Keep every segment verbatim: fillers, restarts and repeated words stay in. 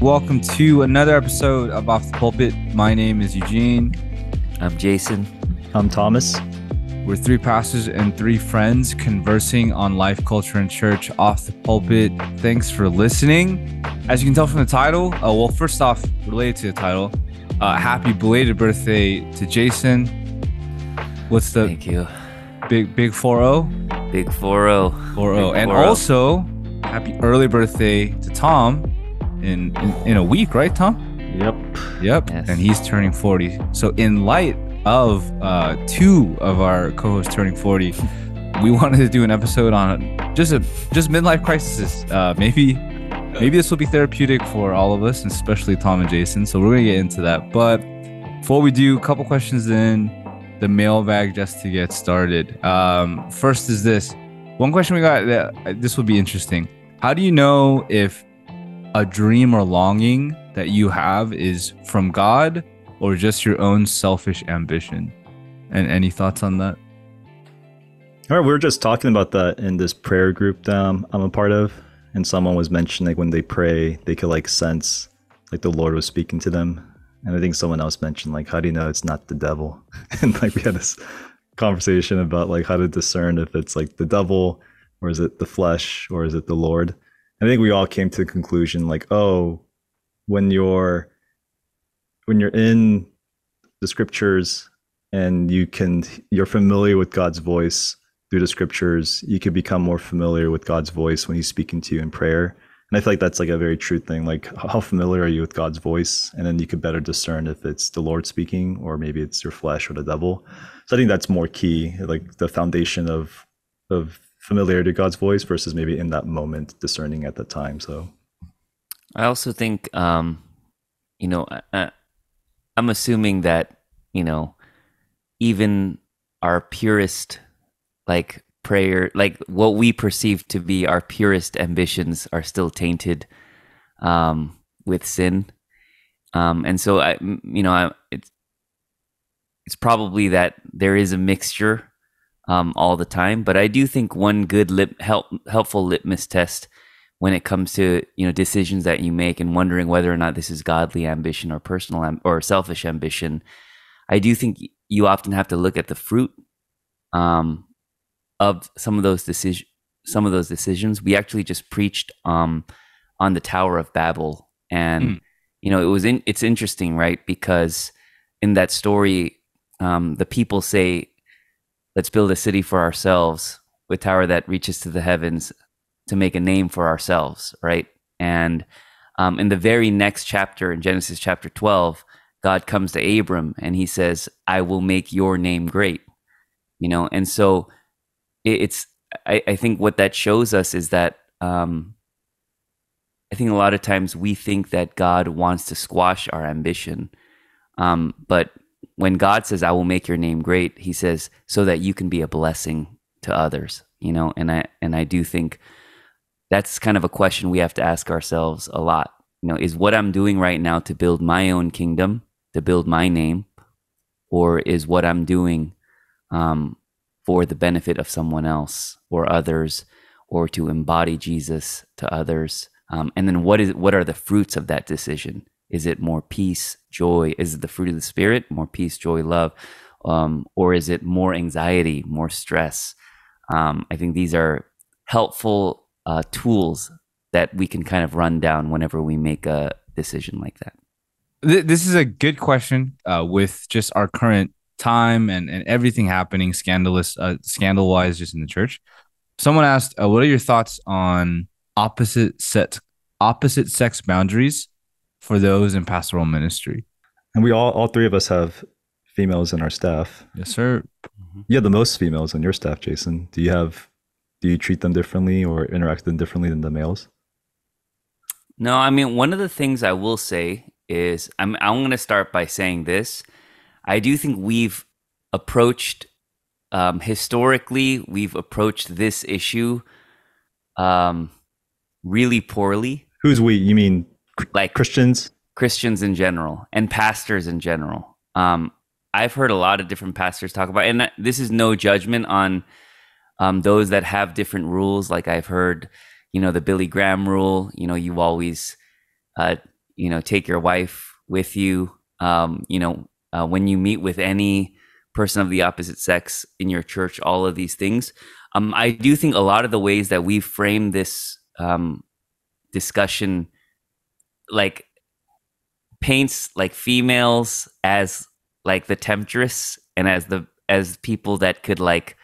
Welcome to another episode of Off the Pulpit. My name is Eugene. I'm Jason. I'm Thomas. We're three pastors and three friends conversing on life, culture, and church off the pulpit. Thanks for listening. As you can tell from the title, uh, well, first off, related to the title, uh, happy belated birthday to Jason. What's the Thank you. big big four oh? Big four oh. four oh. And also, happy early birthday to Tom. In, in in a week, right, Tom? Yep. Yep. Yes. And he's turning forty. So in light of uh, two of our co-hosts turning forty, we wanted to do an episode on just a just midlife crises. Uh, maybe maybe this will be therapeutic for all of us, and especially Tom and Jason. So we're gonna get into that. But before we do, a couple questions in the mailbag just to get started. Um, first is this one question we got. That this will be interesting. How do you know if a dream or longing that you have is from God or just your own selfish ambition? And any thoughts on that? All right, we were just talking about that in this prayer group that um, I'm a part of, and someone was mentioning like when they pray, they could like sense like the Lord was speaking to them. And I think someone else mentioned like, how do you know it's not the devil? And like we had this conversation about like how to discern if it's like the devil or is it the flesh or is it the Lord? I think we all came to the conclusion like, oh, when you're when you're in the scriptures and you can you're familiar with God's voice through the scriptures, you can become more familiar with God's voice when he's speaking to you in prayer. And I feel like that's like a very true thing. Like, how familiar are you with God's voice? And then you could better discern if it's the Lord speaking or maybe it's your flesh or the devil. So I think that's more key, like the foundation of of familiarity to God's voice versus maybe in that moment discerning at that time. So I also think, um, you know, I, I, I'm assuming that, you know, even our purest like prayer, like what we perceive to be our purest ambitions are still tainted um, with sin. Um, and so, I, you know, I, it's, it's probably that there is a mixture Um, all the time, but I do think one good lip, help, helpful litmus test when it comes to, you know, decisions that you make and wondering whether or not this is godly ambition or personal amb- or selfish ambition, I do think you often have to look at the fruit um, of some of those decisions. Some of those decisions. We actually just preached um, on the Tower of Babel, and mm. you know, it was in, it's interesting, right? Because in that story, um, the people say, let's build a city for ourselves with tower that reaches to the heavens to make a name for ourselves, right? And um, in the very next chapter, in Genesis chapter twelve, God comes to Abram and he says, I will make your name great, you know? And so it, it's, I, I think what that shows us is that um, I think a lot of times we think that God wants to squash our ambition, um, but when God says, I will make your name great, he says, so that you can be a blessing to others, you know? And I, and I do think that's kind of a question we have to ask ourselves a lot, you know, is what I'm doing right now to build my own kingdom, to build my name, or is what I'm doing um, for the benefit of someone else or others, or to embody Jesus to others? Um, and then what is, what are the fruits of that decision? Is it more peace, joy? Is it the fruit of the Spirit? More peace, joy, love? Um, or is it more anxiety, more stress? Um, I think these are helpful uh, tools that we can kind of run down whenever we make a decision like that. This is a good question uh, with just our current time and, and everything happening scandalous, uh, scandal-wise just in the church. Someone asked, uh, what are your thoughts on opposite set, opposite sex boundaries for those in pastoral ministry? And we all, all three of us have females in our staff. Yes, sir. Mm-hmm. You have the most females on your staff, Jason. Do you have, do you treat them differently or interact with them differently than the males? No, I mean, one of the things I will say is, I'm, I'm going to start by saying this. I do think we've approached, um, historically, we've approached this issue um, really poorly. Who's we? You mean like Christians, Christians in general, and pastors in general. Um, I've heard a lot of different pastors talk about, and this is no judgment on um, those that have different rules. Like I've heard, you know, the Billy Graham rule. You know, you always, uh, you know, take your wife with you. Um, you know, uh, when you meet with any person of the opposite sex in your church, all of these things. Um, I do think a lot of the ways that we frame this um, discussion, like, paints like females as like the temptress and as the as people that could like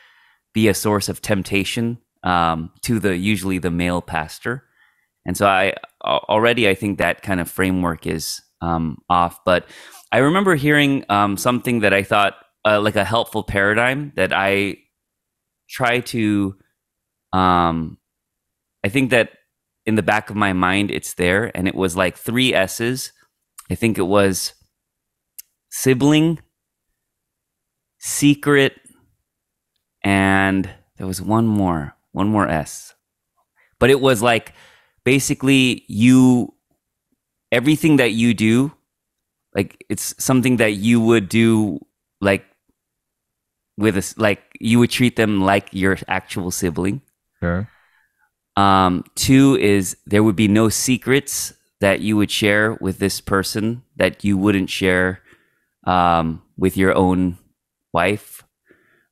be a source of temptation um, to the usually the male pastor. And so I already I think that kind of framework is um, off. But I remember hearing um, something that I thought uh, like a helpful paradigm that I try to. Um, I think that in the back of my mind, it's there, and it was like three S's. I think it was sibling, secret, and there was one more, one more S. But it was like basically you, everything that you do, like it's something that you would do like with a, like you would treat them like your actual sibling. Sure. Um, two is there would be no secrets that you would share with this person that you wouldn't share um, with your own wife.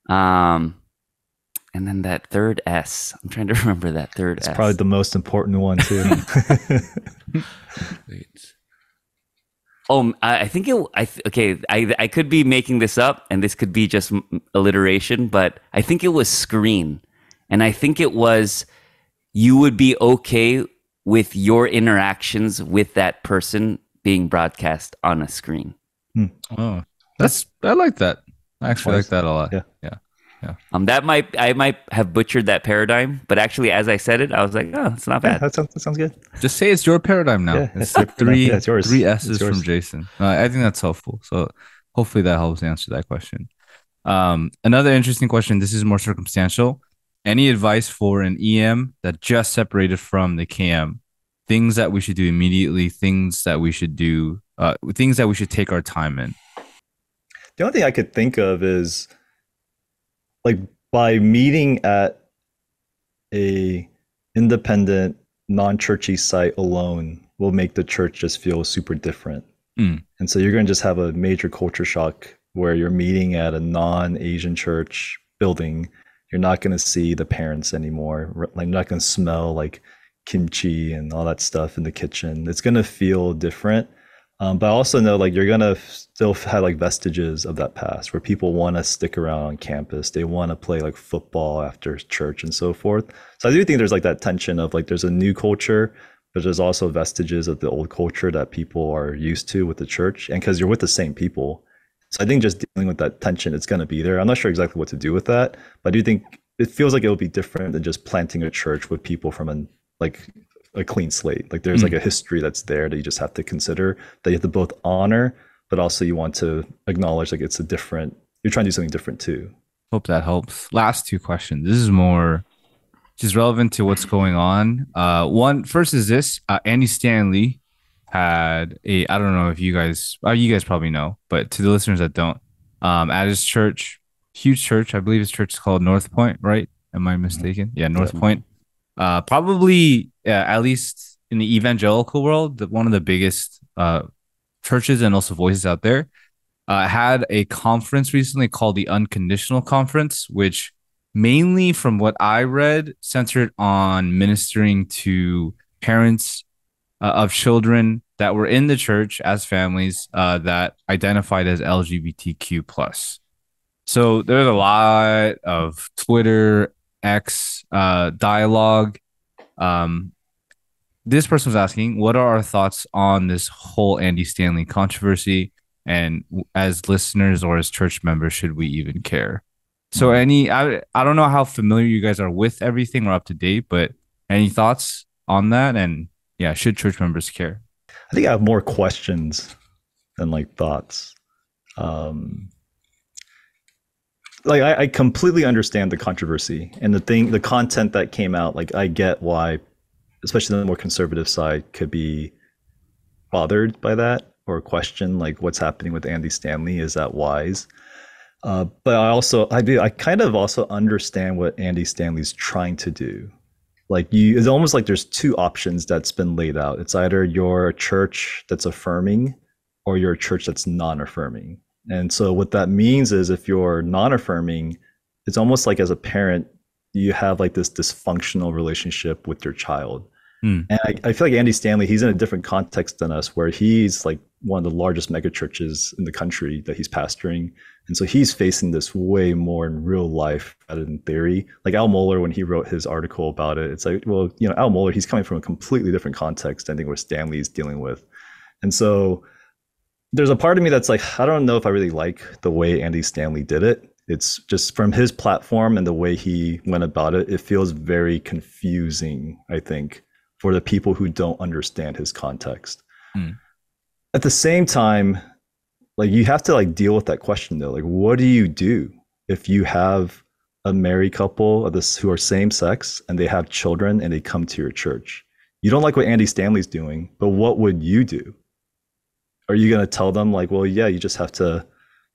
Um, and then that third S, I'm trying to remember that third it's S. It's probably the most important one too. Wait. Oh, I think it, I th- okay, I, I could be making this up and this could be just alliteration, but I think it was screen. And I think it was, you would be okay with your interactions with that person being broadcast on a screen. Hmm. Oh, that's, I like that. I actually like that a lot. Yeah. Yeah. Yeah. Um, that might, I might have butchered that paradigm, but actually as I said it, I was like, oh, it's not bad. Yeah, that, sounds, that sounds good. Just say it's your paradigm now. Yeah, it's three, yeah, it's yours. Three S's from Jason. Uh, I think that's helpful. So hopefully that helps answer that question. Um, another interesting question. This is more circumstantial. Any advice for an E M that just separated from the K M? Things that we should do immediately, things that we should do, uh, things that we should take our time in. The only thing I could think of is like by meeting at a independent, non-churchy site alone will make the church just feel super different. Mm. And so you're going to just have a major culture shock where you're meeting at a non-Asian church building. You're not going to see the parents anymore. Like, you're not going to smell like kimchi and all that stuff in the kitchen. It's going to feel different. Um, but I also know like you're going to still have like vestiges of that past where people want to stick around on campus. They want to play like football after church and so forth. So I do think there's like that tension of like there's a new culture, but there's also vestiges of the old culture that people are used to with the church. And because you're with the same people. So I think just dealing with that tension, it's going to be there. I'm not sure exactly what to do with that, but I do think it feels like it will be different than just planting a church with people from an like a clean slate. Like there's mm-hmm. like a history that's there that you just have to consider, that you have to both honor, but also you want to acknowledge like it's a different, you're trying to do something different too. Hope that helps. Last two questions. This is more just relevant to what's going on. Uh, one first is this, uh, Andy Stanley had a, I don't know if you guys, oh, you guys probably know, but to the listeners that don't, um, at his church, huge church, I believe his church is called North Point, right? Am I mistaken? Yeah, North yeah. Point. Uh, probably, yeah, at least in the evangelical world, the, one of the biggest uh, churches and also voices out there, uh, had a conference recently called the Unconditional Conference, which mainly from what I read, centered on ministering to parents uh, of children that were in the church as families uh, that identified as L G B T Q plus. So there's a lot of Twitter, X uh, dialogue. Um, this person was asking, what are our thoughts on this whole Andy Stanley controversy? And as listeners or as church members, should we even care? So any, I, I don't know how familiar you guys are with everything or up to date, but any thoughts on that? And yeah, should church members care? I think I have more questions than like thoughts. Um, like I, I completely understand the controversy and the thing, the content that came out. Like I get why, especially the more conservative side, could be bothered by that or question like what's happening with Andy Stanley. Is that wise? Uh, but I also I do I kind of also understand what Andy Stanley's trying to do. Like you, it's almost like there's two options that's been laid out. It's either you're a church that's affirming or you're a church that's non-affirming. And so what that means is if you're non-affirming, it's almost like as a parent, you have like this dysfunctional relationship with your child. Mm. And I, I feel like Andy Stanley, he's in a different context than us, where he's like one of the largest mega churches in the country that he's pastoring. And so he's facing this way more in real life rather than theory. Like Al Mohler, when he wrote his article about it, it's like, well, you know, Al Mohler, he's coming from a completely different context than I think where Stanley's dealing with. And so there's a part of me that's like, I don't know if I really like the way Andy Stanley did it. It's just from his platform and the way he went about it, it feels very confusing, I think, for the people who don't understand his context. Mm. At the same time, like you have to like deal with that question though. Like, what do you do if you have a married couple of this who are same sex and they have children and they come to your church? You don't like what Andy Stanley's doing, but what would you do? Are you going to tell them like, well, yeah, you just have to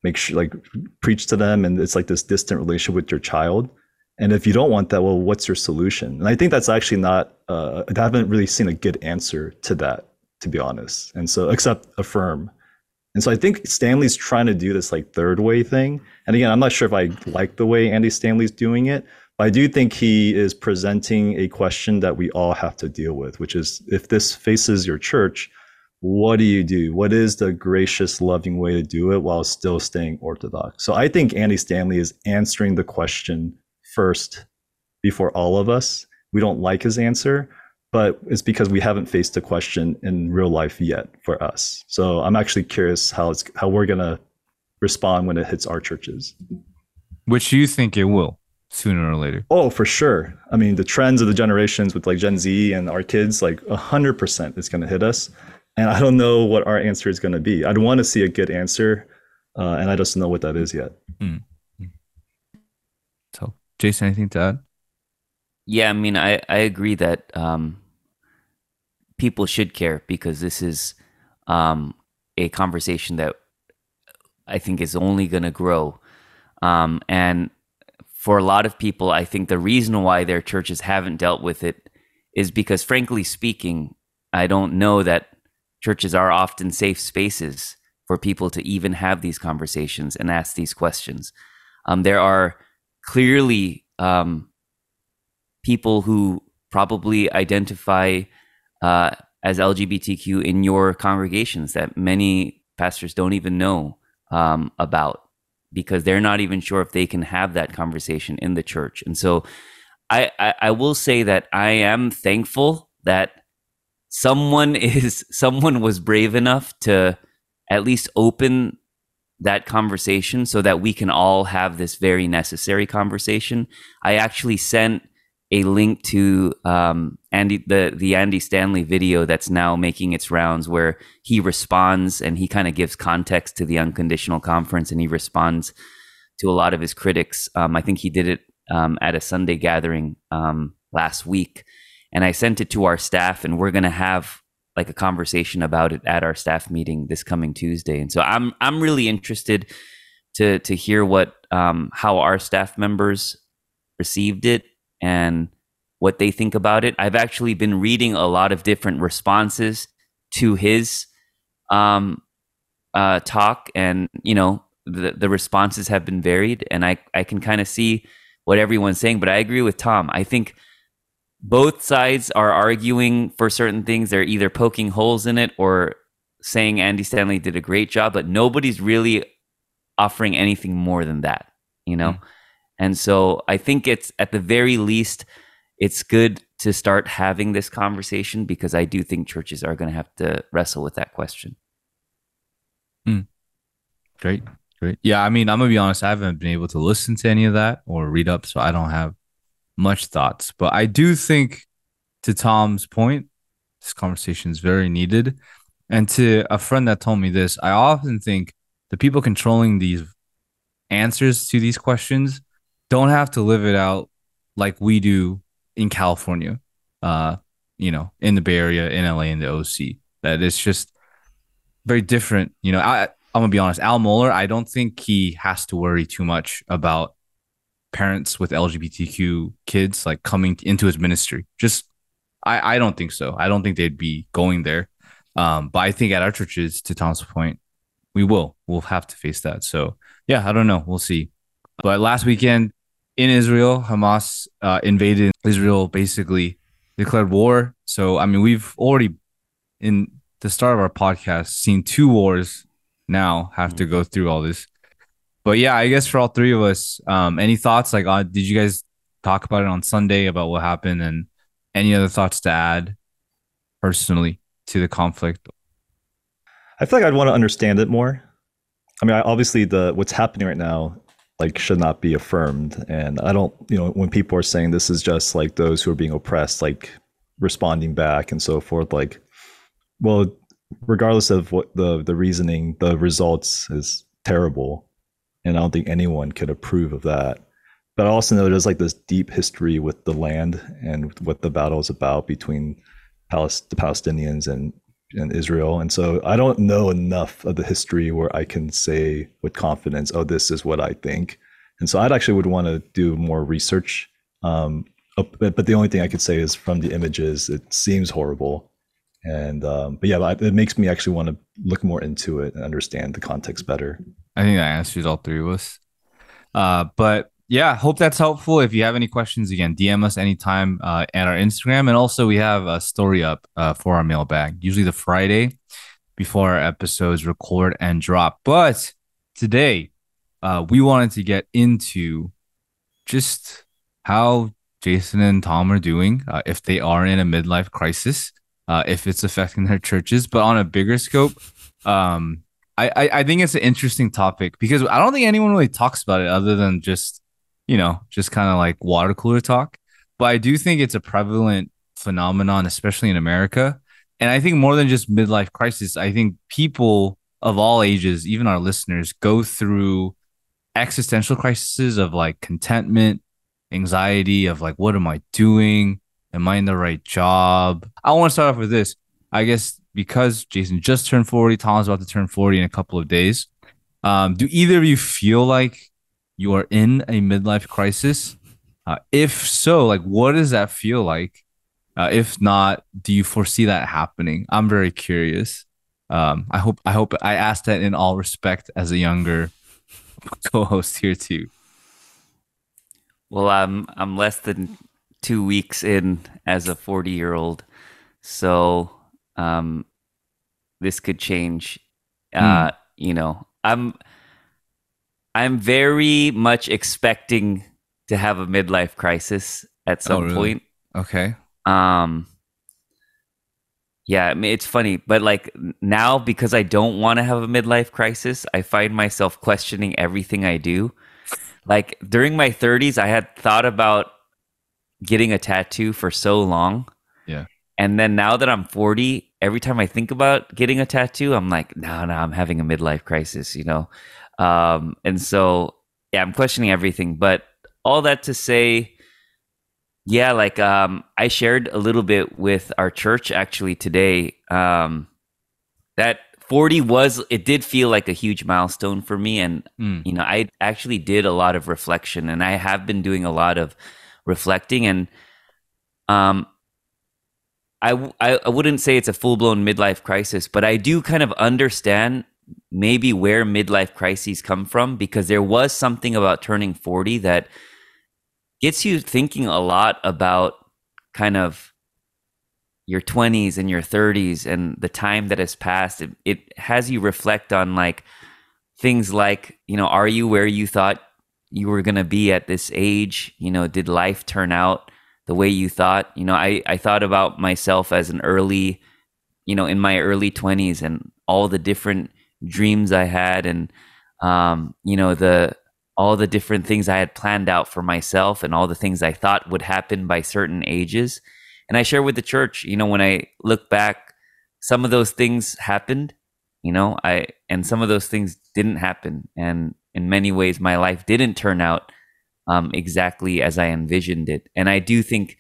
make sure, like preach to them. And it's like this distant relationship with your child. And if you don't want that, well, what's your solution? And I think that's actually not, uh, I haven't really seen a good answer to that, to be honest. And so, except affirm. And so I think Stanley's trying to do this like third way thing. And again, I'm not sure if I like the way Andy Stanley's doing it, but I do think he is presenting a question that we all have to deal with, which is if this faces your church, what do you do? What is the gracious, loving way to do it while still staying orthodox? So I think Andy Stanley is answering the question first before all of us. We don't like his answer, but it's because we haven't faced the question in real life yet for us. So I'm actually curious how it's how we're going to respond when it hits our churches. Which you think it will sooner or later? Oh, for sure. I mean, the trends of the generations with like Gen Z and our kids, like one hundred percent it's going to hit us. And I don't know what our answer is going to be. I'd want to see a good answer, uh, and I just don't know what that is yet. Mm. So, Jason, anything to add? Yeah, I mean, I, I agree that um, people should care, because this is um, a conversation that I think is only going to grow. Um, and for a lot of people, I think the reason why their churches haven't dealt with it is because, frankly speaking, I don't know that churches are often safe spaces for people to even have these conversations and ask these questions. Um, there are clearly um, people who probably identify uh, as L G B T Q in your congregations that many pastors don't even know um, about, because they're not even sure if they can have that conversation in the church. And so I, I, I will say that I am thankful that Someone is someone was brave enough to at least open that conversation so that we can all have this very necessary conversation. I actually sent a link to um, Andy the the Andy Stanley video that's now making its rounds, where he responds and he kind of gives context to the Unconditional Conference, and he responds to a lot of his critics. Um, I think he did it um, at a Sunday gathering um, last week. And I sent it to our staff, and we're going to have like a conversation about it at our staff meeting this coming Tuesday. And so I'm I'm really interested to to hear what um, how our staff members received it and what they think about it. I've actually been reading a lot of different responses to his um, uh, talk, and you know the the responses have been varied, and I I can kind of see what everyone's saying. But I agree with Tom. I think both sides are arguing for certain things. They're either poking holes in it or saying Andy Stanley did a great job, but nobody's really offering anything more than that, you know? Mm-hmm. And so I think it's, at the very least, it's good to start having this conversation, because I do think churches are going to have to wrestle with that question. Mm. Great, great. Yeah, I mean, I'm going to be honest, I haven't been able to listen to any of that or read up, so I don't have much thoughts, but I do think, to Tom's point, this conversation is very needed. And to a friend that told me this, I often think the people controlling these answers to these questions don't have to live it out like we do in California, uh, you know, in the Bay Area, in L A, in the O C. That it's just very different. You know, I, I'm gonna be honest, Al Mohler, I don't think he has to worry too much about parents with L G B T Q kids like coming into his ministry. Just, I, I don't think so. I don't think they'd be going there. Um, but I think at our churches, to Tom's point, we will. We'll have to face that. So, yeah, I don't know. We'll see. But last weekend in Israel, Hamas uh, invaded Israel, basically declared war. So, I mean, we've already, in the start of our podcast, seen two wars now, have mm-hmm. to go through all this. But yeah, I guess for all three of us, um, any thoughts? Like, uh, did you guys talk about it on Sunday about what happened, and any other thoughts to add personally to the conflict? I feel like I'd want to understand it more. I mean, I, obviously, the what's happening right now, like, should not be affirmed. And I don't, you know, when people are saying this is just like those who are being oppressed, like responding back and so forth, like, well, regardless of what the the reasoning, the results is terrible. And I don't think anyone could approve of that. But I also know there's like this deep history with the land and what the battle is about between Palis- the Palestinians and, and Israel. And so I don't know enough of the history where I can say with confidence, oh, this is what I think. And so I'd actually would want to do more research. Um, but the only thing I could say is from the images, it seems horrible. And um, but yeah, it makes me actually want to look more into it and understand the context better. I think that answers all three of us. Uh, but yeah, hope that's helpful. If you have any questions, again, D M us anytime uh, at our Instagram. And also we have a story up uh, for our mailbag, usually the Friday before our episodes record and drop. But today uh, we wanted to get into just how Jason and Tom are doing, uh, if they are in a midlife crisis, uh, if it's affecting their churches, but on a bigger scope. Um, I, I think it's an interesting topic because I don't think anyone really talks about it other than just, you know, just kind of like water cooler talk. But I do think it's a prevalent phenomenon, especially in America. And I think more than just midlife crisis, I think people of all ages, even our listeners, go through existential crises of like contentment, anxiety of like, what am I doing? Am I in the right job? I want to start off with this, I guess. Because Jason just turned forty, Tom's about to turn forty in a couple of days. Um, do either of you feel like you are in a midlife crisis? Uh, if so, like, what does that feel like? Uh, if not, do you foresee that happening? I'm very curious. Um, I hope I hope I asked that in all respect as a younger co-host here too. Well, I'm I'm less than two weeks in as a forty-year-old, so. Um, this could change. Uh, mm. You know, I'm, I'm very much expecting to have a midlife crisis at some oh, really? point. Okay. Um. Yeah, I mean, it's funny, but like now, because I don't want to have a midlife crisis, I find myself questioning everything I do. Like during my thirties, I had thought about getting a tattoo for so long. Yeah. And then now that I'm forty, every time I think about getting a tattoo, I'm like, no, nah, no, nah, I'm having a midlife crisis, you know? Um, and so, yeah, I'm questioning everything. But all that to say, yeah, like um, I shared a little bit with our church actually today um, that forty was, it did feel like a huge milestone for me. And, mm. you know, I actually did a lot of reflection, and I have been doing a lot of reflecting. And, um, I, I wouldn't say it's a full-blown midlife crisis, but I do kind of understand maybe where midlife crises come from, because there was something about turning forty that gets you thinking a lot about kind of your twenties and your thirties and the time that has passed. It, it has you reflect on like things like, you know, are you where you thought you were going to be at this age? You know, did life turn out the way you thought? You know, I, I thought about myself as an early, you know, in my early twenties and all the different dreams I had and, um, you know, the, all the different things I had planned out for myself and all the things I thought would happen by certain ages. And I share with the church, you know, when I look back, some of those things happened, you know, I, and some of those things didn't happen. And in many ways, my life didn't turn out Um, exactly as I envisioned it. And I do think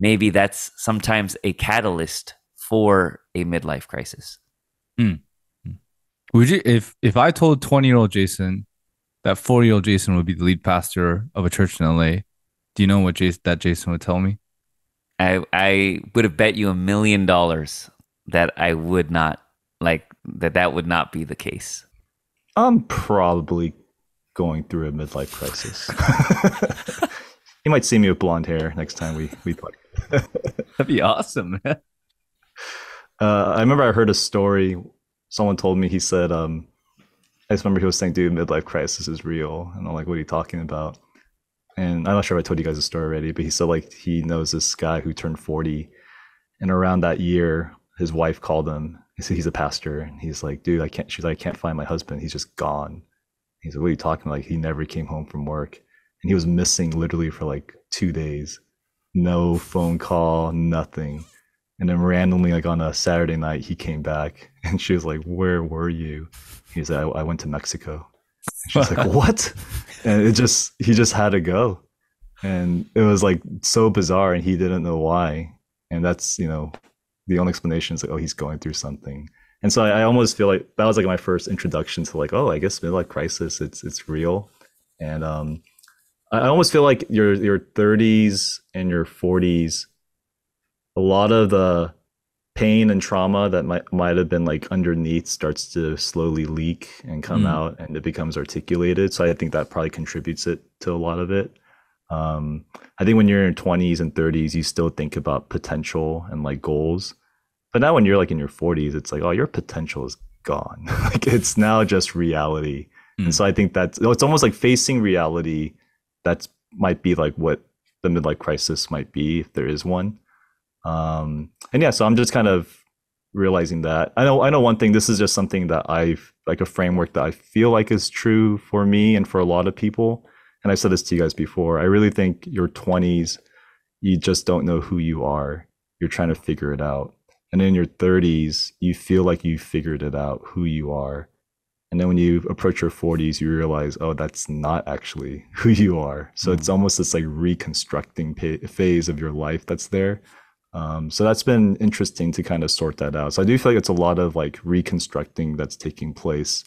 maybe that's sometimes a catalyst for a midlife crisis. Mm. Would you, if if I told twenty-year-old Jason that four-year-old Jason would be the lead pastor of a church in L A, do you know what Jason, that Jason would tell me? I I would have bet you a million dollars that I would not, like, that that would not be the case. I'm probably going through a midlife crisis. You might see me with blonde hair next time we, we talk. That'd be awesome, man. Uh, I remember I heard a story. Someone told me, he said, um, I just remember he was saying, dude, midlife crisis is real. And I'm like, what are you talking about? And I'm not sure if I told you guys the story already, but he said, like, he knows this guy who turned forty. And around that year, his wife called him. He said, he's a pastor. And he's like, dude, I can't, she's like, I can't find my husband. He's just gone. He's like, what are you talking about? Like, he never came home from work. And he was missing literally for like two days. No phone call, nothing. And then randomly, like on a Saturday night, he came back and she was like, where were you? He said, like, I, I went to Mexico. And she was like, what? And it just, he just had to go. And it was like so bizarre and he didn't know why. And that's, you know, the only explanation is like, oh, he's going through something. And so I, I almost feel like that was like my first introduction to like, oh, I guess midlife crisis, it's it's real. And um, I almost feel like your your thirties and your forties, a lot of the pain and trauma that might might have been like underneath starts to slowly leak and come mm. out, and it becomes articulated. So I think that probably contributes it to a lot of it. Um, I think when you're in your twenties and thirties, you still think about potential and like goals, but now when you're like in your forties, it's like, oh, your potential is gone. Like it's now just reality. Mm. And so I think that's, it's almost like facing reality. That's might be like what the midlife crisis might be, if there is one. Um, and yeah, so I'm just kind of realizing that. I know, I know one thing, this is just something that I've, like a framework that I feel like is true for me and for a lot of people. And I've said this to you guys before, I really think your twenties, you just don't know who you are. You're trying to figure it out. And in your thirties, you feel like you figured it out, who you are. And then when you approach your forties, you realize, oh, that's not actually who you are. So mm-hmm. it's almost this like reconstructing pa- phase of your life that's there. Um, so that's been interesting to kind of sort that out. So I do feel like it's a lot of like reconstructing that's taking place.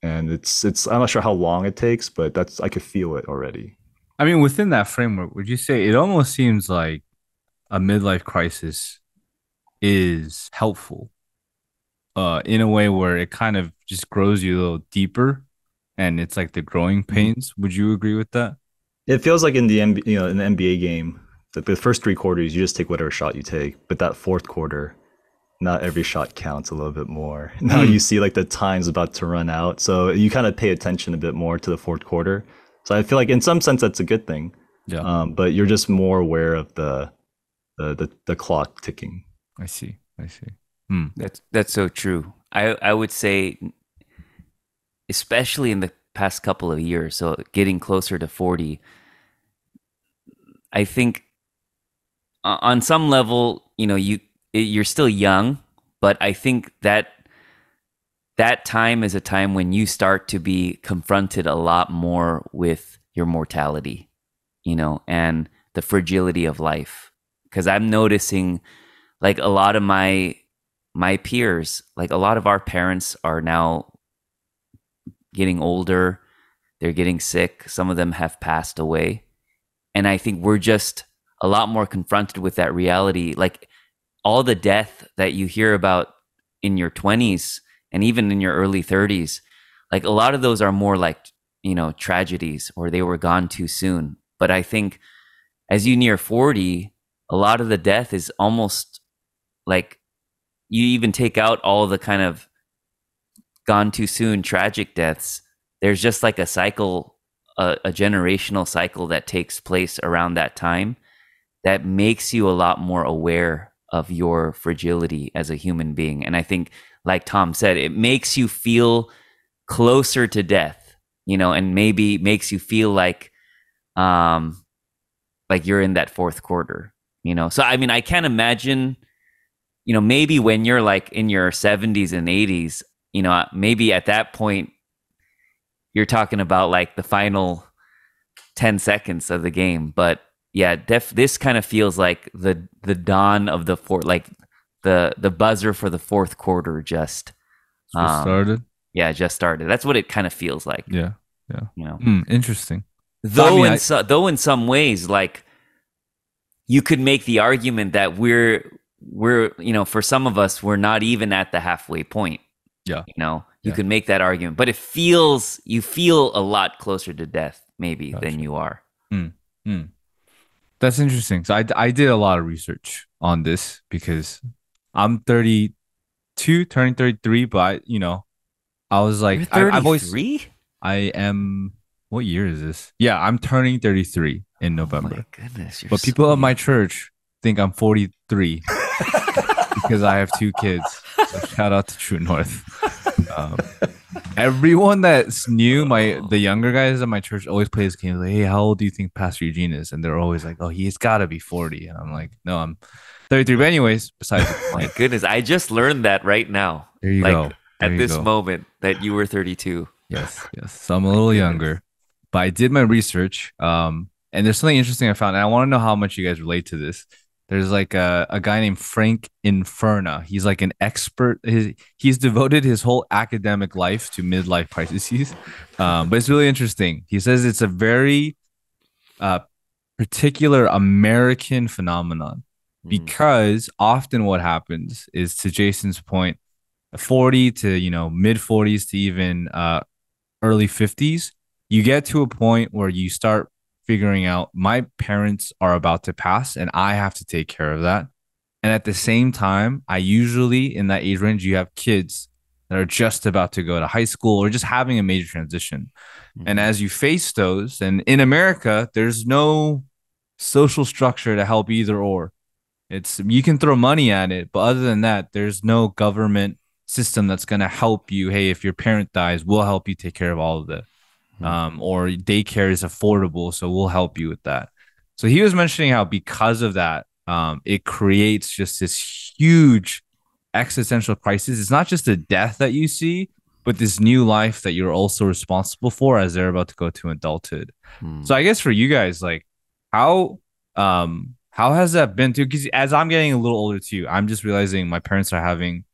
And it's, it's, I'm not sure how long it takes, but that's, I could feel it already. I mean, within that framework, would you say it almost seems like a midlife crisis is helpful? Uh, in a way where it kind of just grows you a little deeper, and it's like the growing pains. Would you agree with that? It feels like in the N B A, you know, in the N B A game, that the first three quarters you just take whatever shot you take, but that fourth quarter, not every shot counts a little bit more. Now you see like the time's about to run out, so you kind of pay attention a bit more to the fourth quarter. So I feel like in some sense that's a good thing. Yeah. Um, but you're just more aware of the the the, the clock ticking. I see. I see. Mm. That's that's so true. I, I would say, especially in the past couple of years, so getting closer to forty, I think on some level, you know, you you're still young, but I think that that time is a time when you start to be confronted a lot more with your mortality, you know, and the fragility of life. Because I'm noticing, like a lot of my my peers, like a lot of our parents are now getting older, they're getting sick, some of them have passed away. And I think we're just a lot more confronted with that reality. Like all the death that you hear about in your twenties and even in your early thirties, like a lot of those are more like, you know, tragedies or they were gone too soon. But I think as you near forty, a lot of the death is almost like, you even take out all the kind of gone too soon tragic deaths. There's just like a cycle, a, a generational cycle that takes place around that time that makes you a lot more aware of your fragility as a human being. And I think, like Tom said, it makes you feel closer to death, you know, and maybe makes you feel like, um, like you're in that fourth quarter, you know? So, I mean, I can't imagine, you know, maybe when you're like in your seventies and eighties, you know, maybe at that point you're talking about like the final ten seconds of the game. But yeah, def- this kind of feels like the the dawn of the fourth, like the the buzzer for the fourth quarter just, um, just started. Yeah, just started. That's what it kind of feels like. Yeah. Yeah. You know. Mm, interesting. Though I mean, in I, so, though in some ways, like, you could make the argument that we're we're you know, for some of us, we're not even at the halfway point. Yeah. You know, you yeah. could make that argument, but it feels you feel a lot closer to death maybe gotcha. than you are. Mm, mm. That's interesting. So I I did a lot of research on this because I'm thirty-two, turning thirty-three, but I, you know, I was like, You're I, I've always I am. What year is this? Yeah, I'm turning thirty-three in November. Oh my goodness. But so people young. At my church think I'm forty-three because I have two kids. So shout out to True North. Um, everyone that's new, my the younger guys at my church always play this game. Like, hey, how old do you think Pastor Eugene is? And they're always like, oh, he's got to be forty. And I'm like, no, I'm thirty-three. But anyways, besides the point. My goodness, I just learned that right now. There you like, go. There at you this go. Moment that you were thirty-two. Yes, yes. So I'm a little younger. But I did my research, um, and there's something interesting I found. And I want to know how much you guys relate to this. There's like a, a guy named Frank Inferna. He's like an expert. His, he's devoted his whole academic life to midlife crises. Um, but it's really interesting. He says it's a very uh, particular American phenomenon mm. because often what happens is, to Jason's point, forty to, you know, mid forties to even uh, early fifties. You get to a point where you start figuring out my parents are about to pass and I have to take care of that. And at the same time, I usually in that age range, you have kids that are just about to go to high school or just having a major transition. Mm-hmm. And as you face those, and in America, there's no social structure to help either or. It's you can throw money at it, but other than that, there's no government system that's going to help you. Hey, if your parent dies, we'll help you take care of all of that. Um, or daycare is affordable, so we'll help you with that. So he was mentioning how because of that, um, it creates just this huge existential crisis. It's not just the death that you see, but this new life that you're also responsible for as they're about to go to adulthood. Hmm. So I guess for you guys, like how um, how has that been too? Because as I'm getting a little older too, I'm just realizing my parents are having,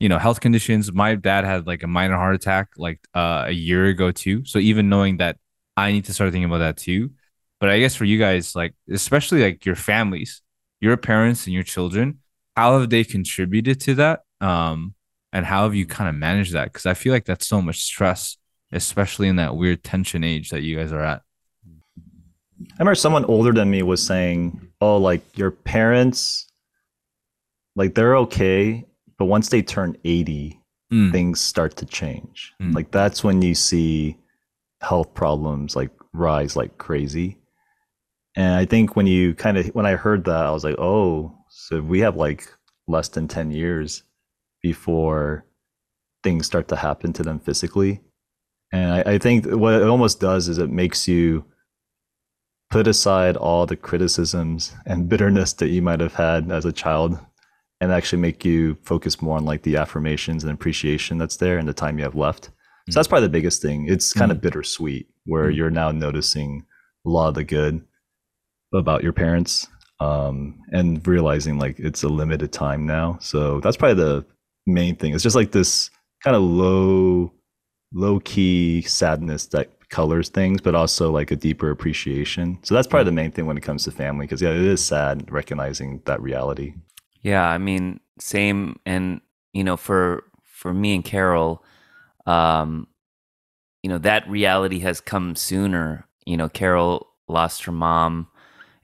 you know, health conditions. My dad had like a minor heart attack like uh, a year ago too. So even knowing that, I need to start thinking about that too. But I guess for you guys, like especially like your families, your parents and your children, how have they contributed to that? Um, and how have you kind of managed that? Because I feel like that's so much stress, especially in that weird tension age that you guys are at. I remember someone older than me was saying, "Oh, like your parents, like they're okay." But once they turn eighty, mm. things start to change. Mm. Like that's when you see health problems like rise like crazy. And I think when you kind of, when I heard that, I was like, oh, so we have like less than ten years before things start to happen to them physically. And I, I think what it almost does is it makes you put aside all the criticisms and bitterness that you might have had as a child, and actually make you focus more on like the affirmations and appreciation that's there and the time you have left. Mm-hmm. So that's probably the biggest thing. It's kind mm-hmm. of bittersweet where mm-hmm. you're now noticing a lot of the good about your parents um, and realizing like it's a limited time now. So that's probably the main thing. It's just like this kind of low, low key sadness that colors things, but also like a deeper appreciation. So that's probably the main thing when it comes to family, because yeah, it is sad recognizing that reality. Yeah, I mean, same. And, you know, for for me and Carol, um, you know, that reality has come sooner. You know, Carol lost her mom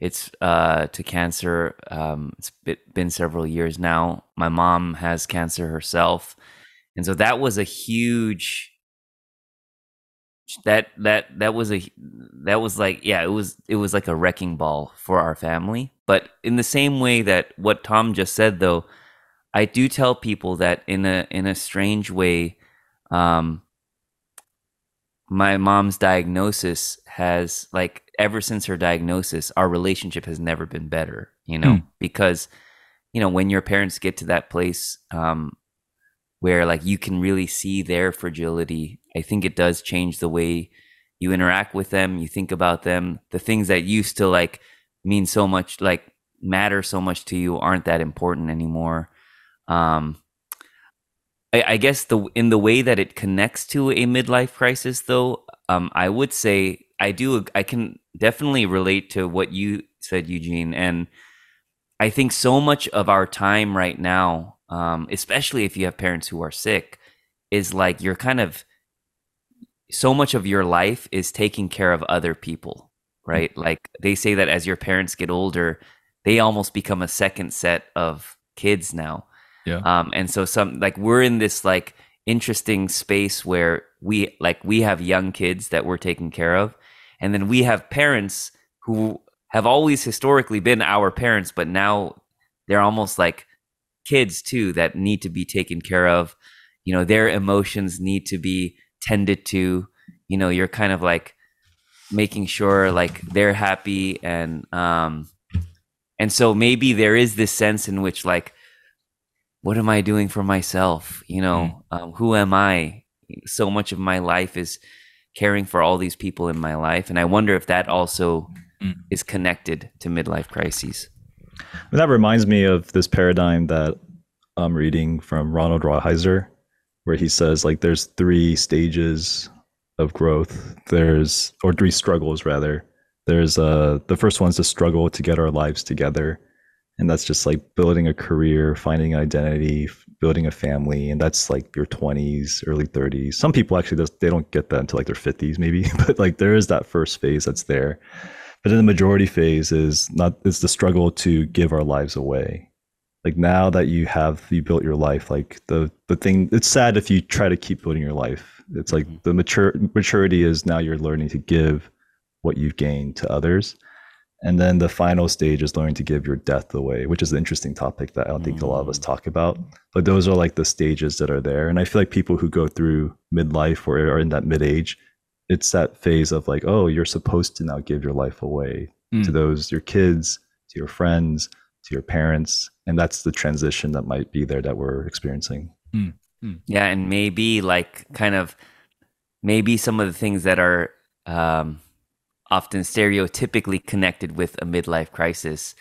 it's uh, to cancer. Um, it's been several years now. My mom has cancer herself. And so that was a huge, that that that was a, that was like, yeah, it was it was like a wrecking ball for our family. But in the same way that what Tom just said, though, I do tell people that in a in a strange way, um, my mom's diagnosis has, like, ever since her diagnosis, our relationship has never been better, you know, mm. because, you know, when your parents get to that place um, where, like, you can really see their fragility, I think it does change the way you interact with them, you think about them, the things that used to, like, mean so much, like matter so much to you, aren't that important anymore. Um, I, I guess the in the way that it connects to a midlife crisis, though, um, I would say I do. I can definitely relate to what you said, Eugene. And I think so much of our time right now, um, especially if you have parents who are sick, is like you're kind of so much of your life is taking care of other people, right? Mm-hmm. Like they say that as your parents get older, they almost become a second set of kids now. Yeah. Um, and so some like we're in this like interesting space where we like we have young kids that we're taking care of, and then we have parents who have always historically been our parents, but now they're almost like kids too that need to be taken care of. You know, their emotions need to be tended to. You know, you're kind of like making sure like they're happy, and um, and so maybe there is this sense in which like, what am I doing for myself? You know, mm. um, who am I? So much of my life is caring for all these people in my life, and I wonder if that also mm. is connected to midlife crises. Well, that reminds me of this paradigm that I'm reading from Ronald Roheiser, where he says like there's three stages of growth. There's or three struggles rather. There's uh the first one's the struggle to get our lives together, and that's just like building a career, finding identity, building a family, and that's like your twenties, early thirties. Some people actually does, they don't get that until like their fifties maybe, but like there is that first phase that's there. But then the majority phase is not it's the struggle to give our lives away. Like now that you have, you built your life, like the, the thing, it's sad if you try to keep building your life. It's like the mature maturity is now you're learning to give what you've gained to others. And then the final stage is learning to give your death away, which is an interesting topic that I don't think a lot of us talk about. But those are like the stages that are there. And I feel like people who go through midlife or are in that mid-age, it's that phase of like, oh, you're supposed to now give your life away mm. to those, your kids, to your friends, to your parents. And that's the transition that might be there that we're experiencing. Mm. Mm. Yeah. And maybe like kind of maybe some of the things that are um, often stereotypically connected with a midlife crisis,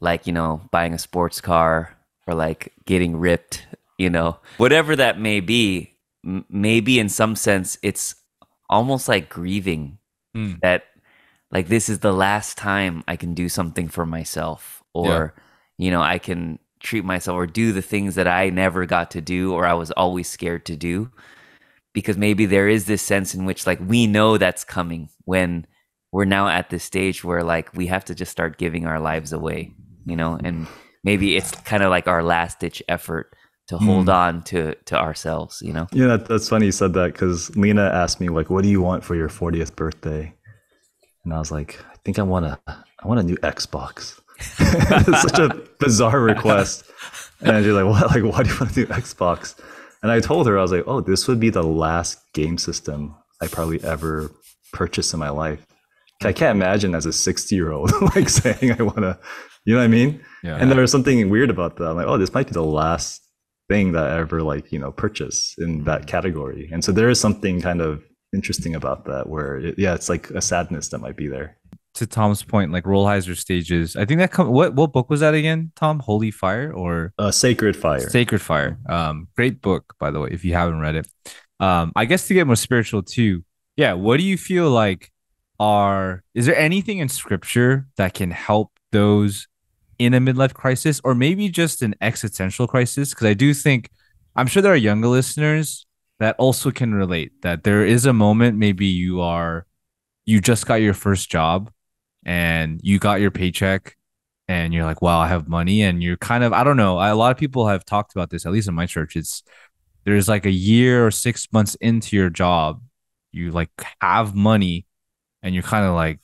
like, you know, buying a sports car or like getting ripped, you know, whatever that may be, m- maybe in some sense, it's almost like grieving mm. that like this is the last time I can do something for myself. Or, yeah. you know, I can treat myself or do the things that I never got to do or I was always scared to do, because maybe there is this sense in which like we know that's coming when we're now at this stage where like we have to just start giving our lives away, you know, and maybe it's kind of like our last ditch effort to hold mm. on to, to ourselves, you know? Yeah, that, that's funny you said that, because Lena asked me like, what do you want for your fortieth birthday? And I was like, I think I want a, I want a new Xbox. It's such a bizarre request, and she's like, "What? Like, why do you want to do Xbox?" And I told her, I was like, "Oh, this would be the last game system I probably ever purchased in my life." I can't imagine as a sixty-year-old like saying I want to, you know what I mean? Yeah, and yeah. there was something weird about that. I'm like, "Oh, this might be the last thing that I ever like you know purchase in that category." And so there is something kind of interesting about that, where it, yeah, it's like a sadness that might be there. To Tom's point, like Rollheiser stages, I think that come what what book was that again, Tom? Holy Fire or uh, Sacred Fire? Sacred Fire. Um, great book, by the way, if you haven't read it. Um, I guess to get more spiritual too. Yeah, what do you feel like are? Is there anything in Scripture that can help those in a midlife crisis, or maybe just an existential crisis? Because I do think I'm sure there are younger listeners that also can relate that there is a moment maybe you are you just got your first job. And you got your paycheck and you're like, wow, I have money. And you're kind of, I don't know. I, a lot of people have talked about this, at least in my church. It's there's like a year or six months into your job. You like have money and you're kind of like,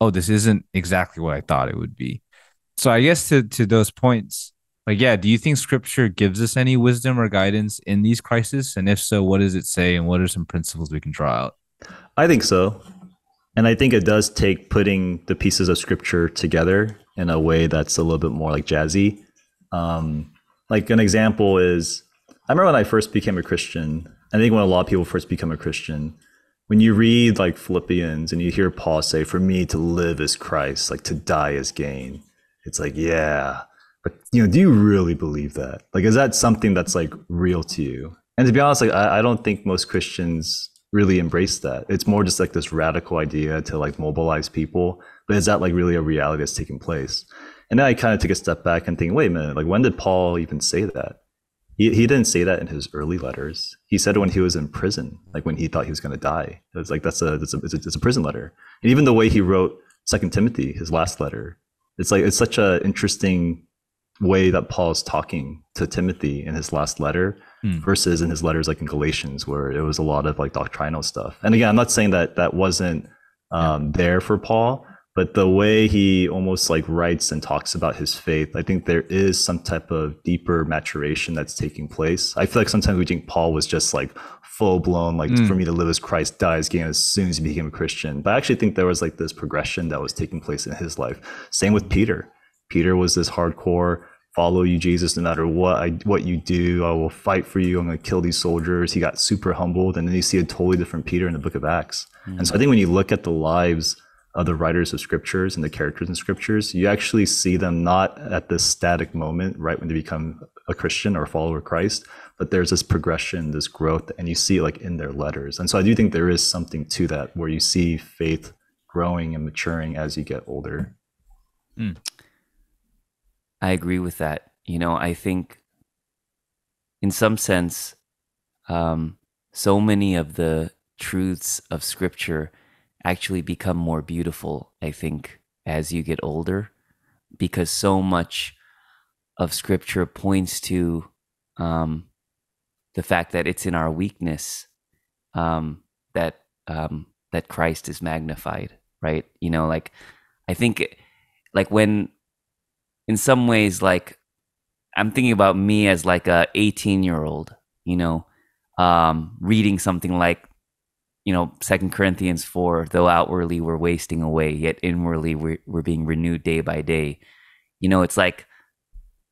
oh, this isn't exactly what I thought it would be. So I guess to, to those points, like, yeah, do you think Scripture gives us any wisdom or guidance in these crises? And if so, what does it say? And what are some principles we can draw out? I think so. And I think it does take putting the pieces of Scripture together in a way that's a little bit more like jazzy. Um, like an example is, I remember when I first became a Christian, I think when a lot of people first become a Christian, when you read like Philippians and you hear Paul say, for me to live is Christ, like to die is gain. It's like, yeah, but you know, do you really believe that? Like, is that something that's like real to you? And to be honest, like I, I don't think most Christians really embrace that. It's more just like this radical idea to like mobilize people, but is that like really a reality that's taking place? And then I kind of took a step back and think, wait a minute, like when did Paul even say that? He he didn't say that in his early letters. He said when he was in prison, like when he thought he was going to die. It's like that's a that's a, it's a it's a prison letter. And even the way he wrote Second Timothy, his last letter, it's like it's such an interesting way that Paul's talking to Timothy in his last letter mm. versus in his letters like in Galatians, where it was a lot of like doctrinal stuff. And again, I'm not saying that that wasn't um, there for Paul, but the way he almost like writes and talks about his faith, I think there is some type of deeper maturation that's taking place. I feel like sometimes we think Paul was just like full blown, like mm. for me to live as Christ dies game as soon as he became a Christian. But I actually think there was like this progression that was taking place in his life. Same with Peter. Peter was this hardcore, follow you Jesus no matter what I, what you do, I will fight for you, I'm gonna kill these soldiers. He got super humbled. And then you see a totally different Peter in the Book of Acts. Mm. And so I think when you look at the lives of the writers of scriptures and the characters in scriptures, you actually see them not at this static moment, right when they become a Christian or a follower of Christ, but there's this progression, this growth, and you see it like in their letters. And so I do think there is something to that where you see faith growing and maturing as you get older. Mm. I agree with that. You know, I think in some sense, um, so many of the truths of scripture actually become more beautiful, I think, as you get older, because so much of scripture points to um, the fact that it's in our weakness um, that um, that Christ is magnified, right? You know, like, I think, like when, in some ways, like, I'm thinking about me as like a eighteen-year-old, you know, um, reading something like, you know, Second Corinthians four, though outwardly we're wasting away, yet inwardly we're, we're being renewed day by day. You know, it's like,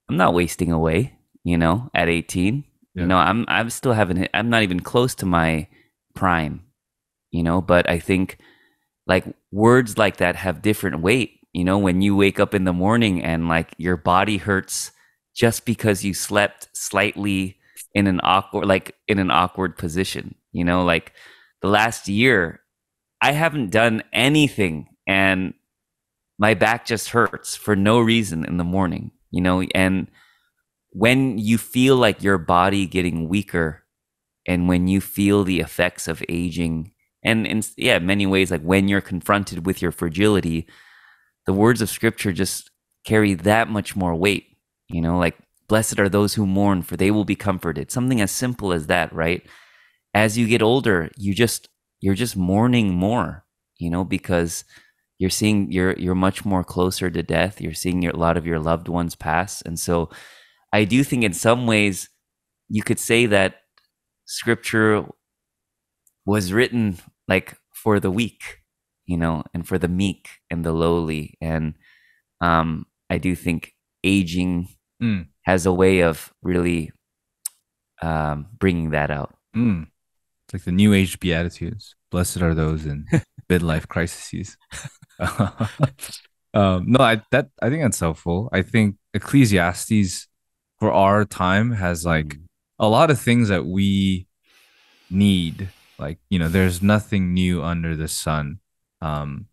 I'm not wasting away, you know, at eighteen, yeah. You know, I'm, I'm still haven't, I'm not even close to my prime, you know, but I think like words like that have different weight, you know, when you wake up in the morning and like your body hurts just because you slept slightly in an awkward, like in an awkward position, you know, like, the last year, I haven't done anything and my back just hurts for no reason in the morning, you know? And when you feel like your body getting weaker and when you feel the effects of aging and, and yeah, in many ways, like when you're confronted with your fragility, the words of scripture just carry that much more weight, you know? Like, blessed are those who mourn, for they will be comforted. Something as simple as that, right? As you get older, you just you're just mourning more, you know, because you're seeing you're you're much more closer to death. You're seeing your, a lot of your loved ones pass, and so I do think in some ways you could say that scripture was written like for the weak, you know, and for the meek and the lowly. And um, I do think aging mm. has a way of really um, bringing that out. Mm. It's like the New Age Beatitudes. Blessed are those in midlife crises. um, no, I that I think that's helpful. I think Ecclesiastes for our time has like mm. a lot of things that we need. Like, you know, there's nothing new under the sun, um,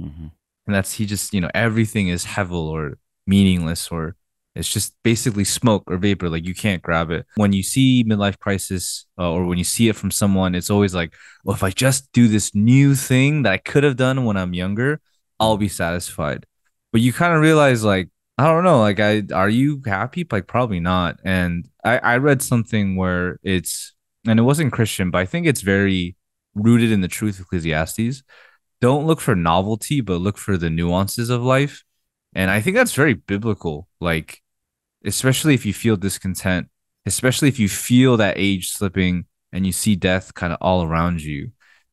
mm-hmm. and that's he just you know everything is hevel or meaningless or it's just basically smoke or vapor. Like you can't grab it. When you see midlife crisis uh, or when you see it from someone, it's always like, well, if I just do this new thing that I could have done when I'm younger, I'll be satisfied. But you kind of realize like, I don't know, like, I, are you happy? Like probably not. And I, I read something where it's, and it wasn't Christian, but I think it's very rooted in the truth of Ecclesiastes. Don't look for novelty, but look for the nuances of life. And I think that's very biblical, like, especially if you feel discontent, especially if you feel that age slipping and you see death kind of all around you.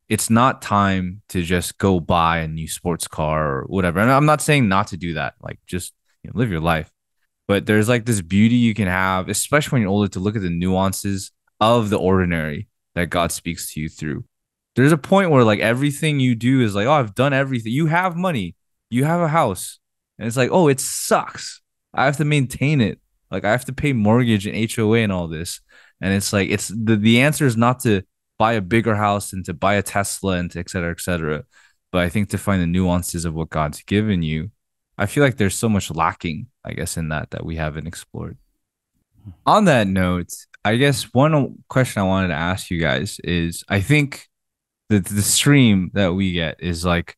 It's not time to just go buy a new sports car or whatever. And I'm not saying not to do that, like just you know, live your life. But there's like this beauty you can have, especially when you're older, to look at the nuances of the ordinary that God speaks to you through. There's a point where like everything you do is like, oh, I've done everything. You have money. You have a house. And it's like, oh, it sucks. I have to maintain it. Like I have to pay mortgage and H O A and all this. And it's like, it's the, the answer is not to buy a bigger house and to buy a Tesla and to et cetera, et cetera. But I think to find the nuances of what God's given you, I feel like there's so much lacking, I guess, in that that we haven't explored. On that note, I guess one question I wanted to ask you guys is, I think that the stream that we get is like,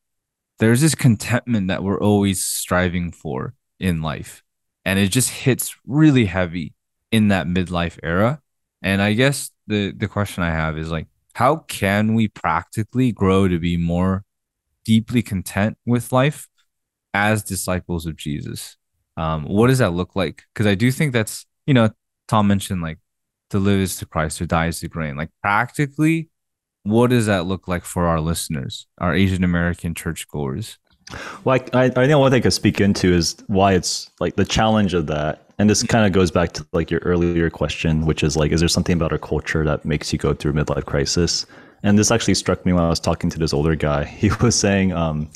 there's this contentment that we're always striving for in life. And it just hits really heavy in that midlife era. And I guess the, the question I have is like, how can we practically grow to be more deeply content with life as disciples of Jesus? Um, what does that look like? Because I do think that's, you know, Tom mentioned like to live is to Christ, or die is to grain. Like practically, what does that look like for our listeners, our Asian American churchgoers? Well, I, I think one thing I could speak into is why it's like the challenge of that. And this kind of goes back to like your earlier question, which is like, is there something about our culture that makes you go through a midlife crisis? And this actually struck me when I was talking to this older guy. He was saying, um,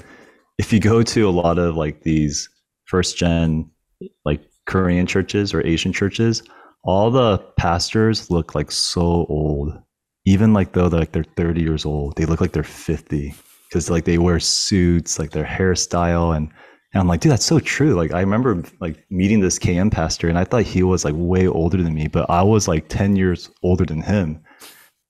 if you go to a lot of like these first gen, like Korean churches or Asian churches, all the pastors look like so old, even like though they're, like they're thirty years old, they look like they're fifty. Because like they wear suits, like their hairstyle, and, and I'm like, dude, that's so true. Like I remember like meeting this K M pastor, and I thought he was like way older than me, but I was like ten years older than him,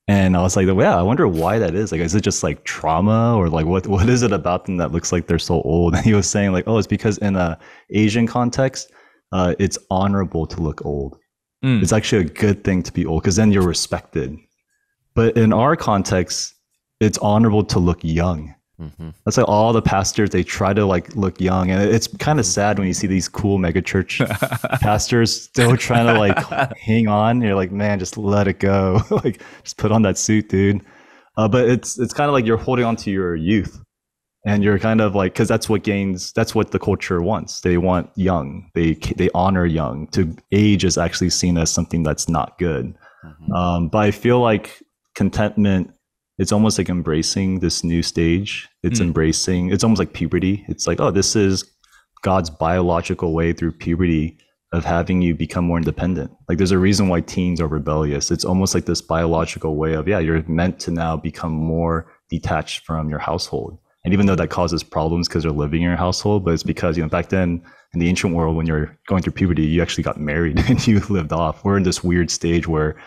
and I was like, yeah, I wonder why that is. Like, is it just like trauma, or like what what is it about them that looks like they're so old? And he was saying like, oh, it's because in a Asian context, uh, it's honorable to look old. Mm. It's actually a good thing to be old because then you're respected. But in our context, it's honorable to look young. Mm-hmm. That's like all the pastors, they try to like look young, and it's kind of sad when you see these cool megachurch pastors still trying to like hang on. You're like, man, just let it go. Like, just put on that suit, dude. Uh, but it's it's kind of like you're holding on to your youth, and you're kind of like, because that's what gains. That's what the culture wants. They want young. They they honor young. To age is actually seen as something that's not good. Mm-hmm. Um, but I feel like contentment, it's almost like embracing this new stage. It's mm. embracing, it's almost like puberty. It's like, oh, this is God's biological way through puberty of having you become more independent. Like there's a reason why teens are rebellious. It's almost like this biological way of, yeah, you're meant to now become more detached from your household. And even though that causes problems because they're living in your household, but it's because, you know, back then in the ancient world, when you're going through puberty, you actually got married and you lived off. We're in this weird stage where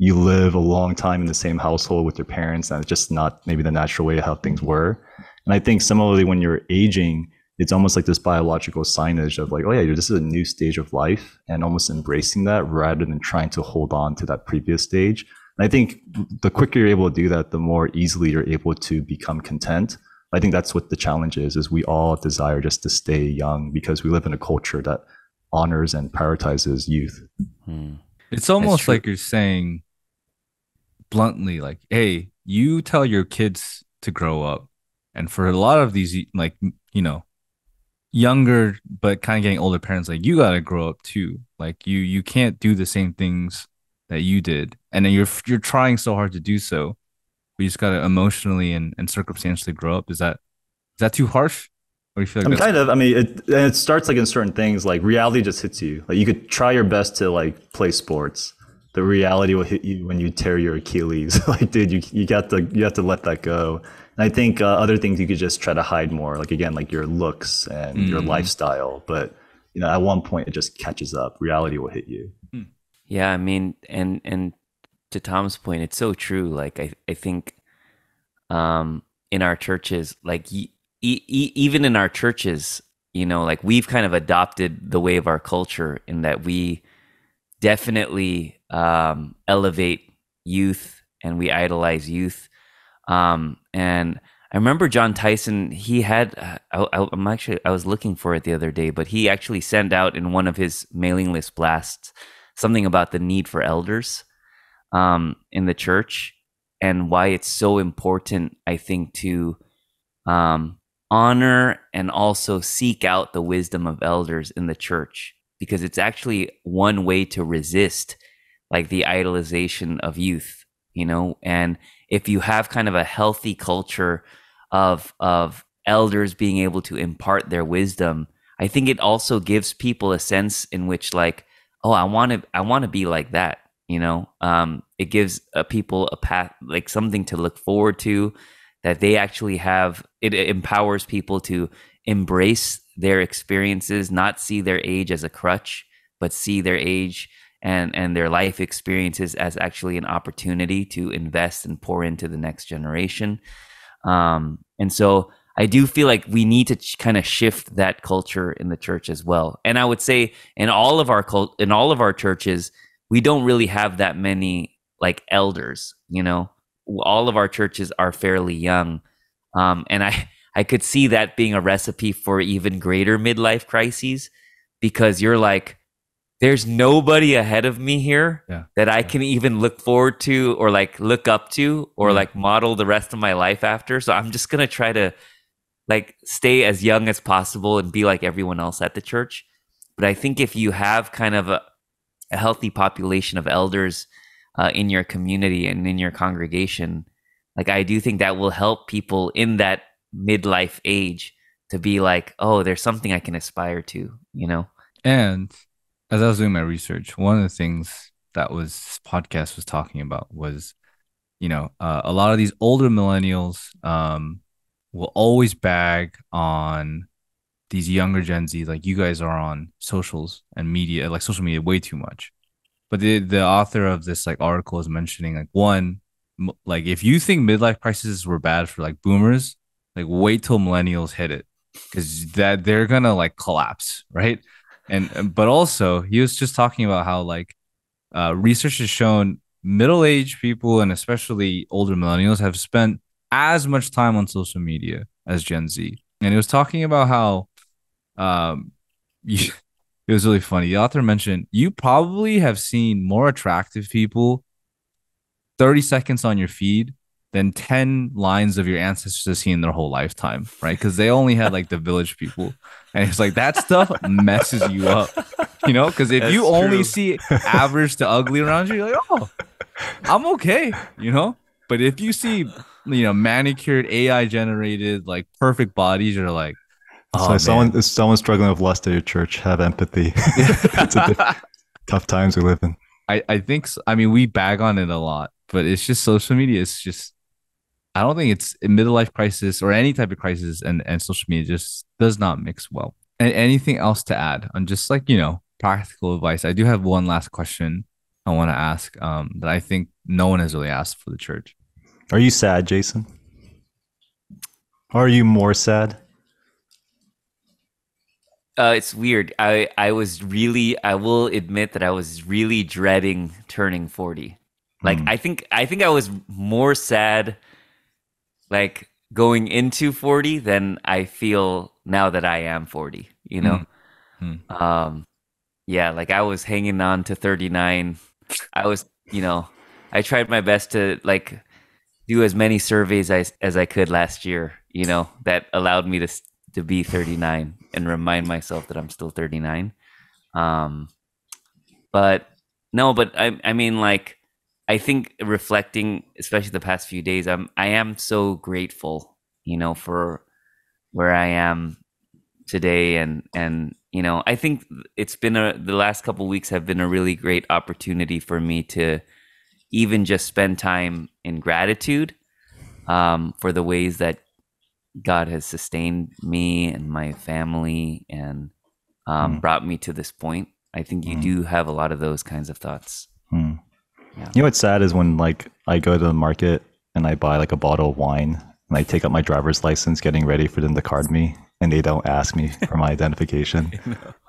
you live a long time in the same household with your parents, and it's just not maybe the natural way of how things were. And I think similarly, when you're aging, it's almost like this biological signage of like, oh yeah, this is a new stage of life, and almost embracing that rather than trying to hold on to that previous stage. And I think the quicker you're able to do that, the more easily you're able to become content. I think that's what the challenge is, is we all desire just to stay young because we live in a culture that honors and prioritizes youth. Hmm. It's almost like you're saying bluntly, like, hey, you tell your kids to grow up. And for a lot of these, like, you know, younger, but kind of getting older parents, like, you got to grow up too. Like you, you can't do the same things that you did. And then you're, you're trying so hard to do so. We just got to emotionally and, and circumstantially grow up. Is that, is that too harsh? Or you feel like I'm kind of, I mean, it, it starts like in certain things, like reality just hits you. Like you could try your best to like play sports. The reality will hit you when you tear your Achilles. Like, dude, you you got to, you have to let that go. And I think uh, other things you could just try to hide more. Like again, like your looks and mm. your lifestyle. But you know, at one point it just catches up. Reality will hit you. Yeah. I mean, and, and to Tom's point, it's so true. Like I, I think um, in our churches, like you, even in our churches, you know, like we've kind of adopted the way of our culture in that we definitely um, elevate youth and we idolize youth. Um, and I remember John Tyson, he had, I, I, I'm actually, I was looking for it the other day, but he actually sent out in one of his mailing list blasts something about the need for elders um, in the church and why it's so important, I think, to um, honor and also seek out the wisdom of elders in the church, because it's actually one way to resist like the idolization of youth, you know. And if you have kind of a healthy culture of of elders being able to impart their wisdom, I think it also gives people a sense in which like, oh, I want to I want to be like that, you know. Um, It gives a people a path, like something to look forward to, that they actually have. It empowers people to embrace their experiences, not see their age as a crutch, but see their age and, and their life experiences as actually an opportunity to invest and pour into the next generation. Um, and so I do feel like we need to ch- kind of shift that culture in the church as well. And I would say in all of our cult, in all of our churches, we don't really have that many like elders, you know, all of our churches are fairly young. Um, and I, I could see that being a recipe for even greater midlife crises, because you're like, there's nobody ahead of me here yeah, that I yeah. can even look forward to or like look up to or yeah. like model the rest of my life after. So I'm just going to try to like stay as young as possible and be like everyone else at the church. But I think if you have kind of a, a healthy population of elders uh, in your community and in your congregation, like I do think that will help people in that midlife age to be like, oh, there's something I can aspire to, you know? And as I was doing my research, one of the things that was this podcast was talking about was, you know, uh, a lot of these older millennials um, will always bag on these younger Gen Z, like you guys are on socials and media, like social media way too much. But the, the author of this like article is mentioning like one, m- like if you think midlife crises were bad for like boomers, like wait till millennials hit it, because that they're going to like collapse. Right. And, but also he was just talking about how like uh, research has shown middle-aged people and especially older millennials have spent as much time on social media as Gen Z. And he was talking about how um, you, it was really funny. The author mentioned you probably have seen more attractive people thirty seconds on your feed than ten lines of your ancestors have seen their whole lifetime, right? Because they only had like the village people. And it's like that stuff messes you up, you know? Because if That's you true. only see average to ugly around you, you're like, oh, I'm okay, you know? But if you see, you know, manicured, A I generated, like perfect bodies, you're like, oh, so man. Someone, if someone's struggling with lust at your church, have empathy. It's a diff- tough times we live in. I, I think, so. I mean, we bag on it a lot, but it's just social media. It's just, I don't think it's a midlife crisis or any type of crisis, and, and social media just does not mix well. And anything else to add on just like, you know, practical advice? I do have one last question I want to ask um, that I think no one has really asked for the church. Are you sad, Jason? Are you more sad? Uh, it's weird. I, I was really, I will admit that I was really dreading turning forty. Like, mm. I think, I think I was more sad like going into forty than I feel now that I am forty, you know? Mm. Mm. Um, yeah, like I was hanging on to thirty-nine. I was, you know, I tried my best to like do as many surveys as, as I could last year, you know, that allowed me to, to be thirty-nine and remind myself that I'm still thirty-nine. Um, but no, but I, I mean, like, I think reflecting, especially the past few days, I'm I am so grateful, you know, for where I am today, and and you know, I think it's been a the last couple of weeks have been a really great opportunity for me to even just spend time in gratitude um, for the ways that God has sustained me and my family and um, mm. brought me to this point. I think you mm. do have a lot of those kinds of thoughts. Mm. Yeah. You know what's sad is when like I go to the market and I buy like a bottle of wine and I take out my driver's license getting ready for them to card me and they don't ask me for my identification.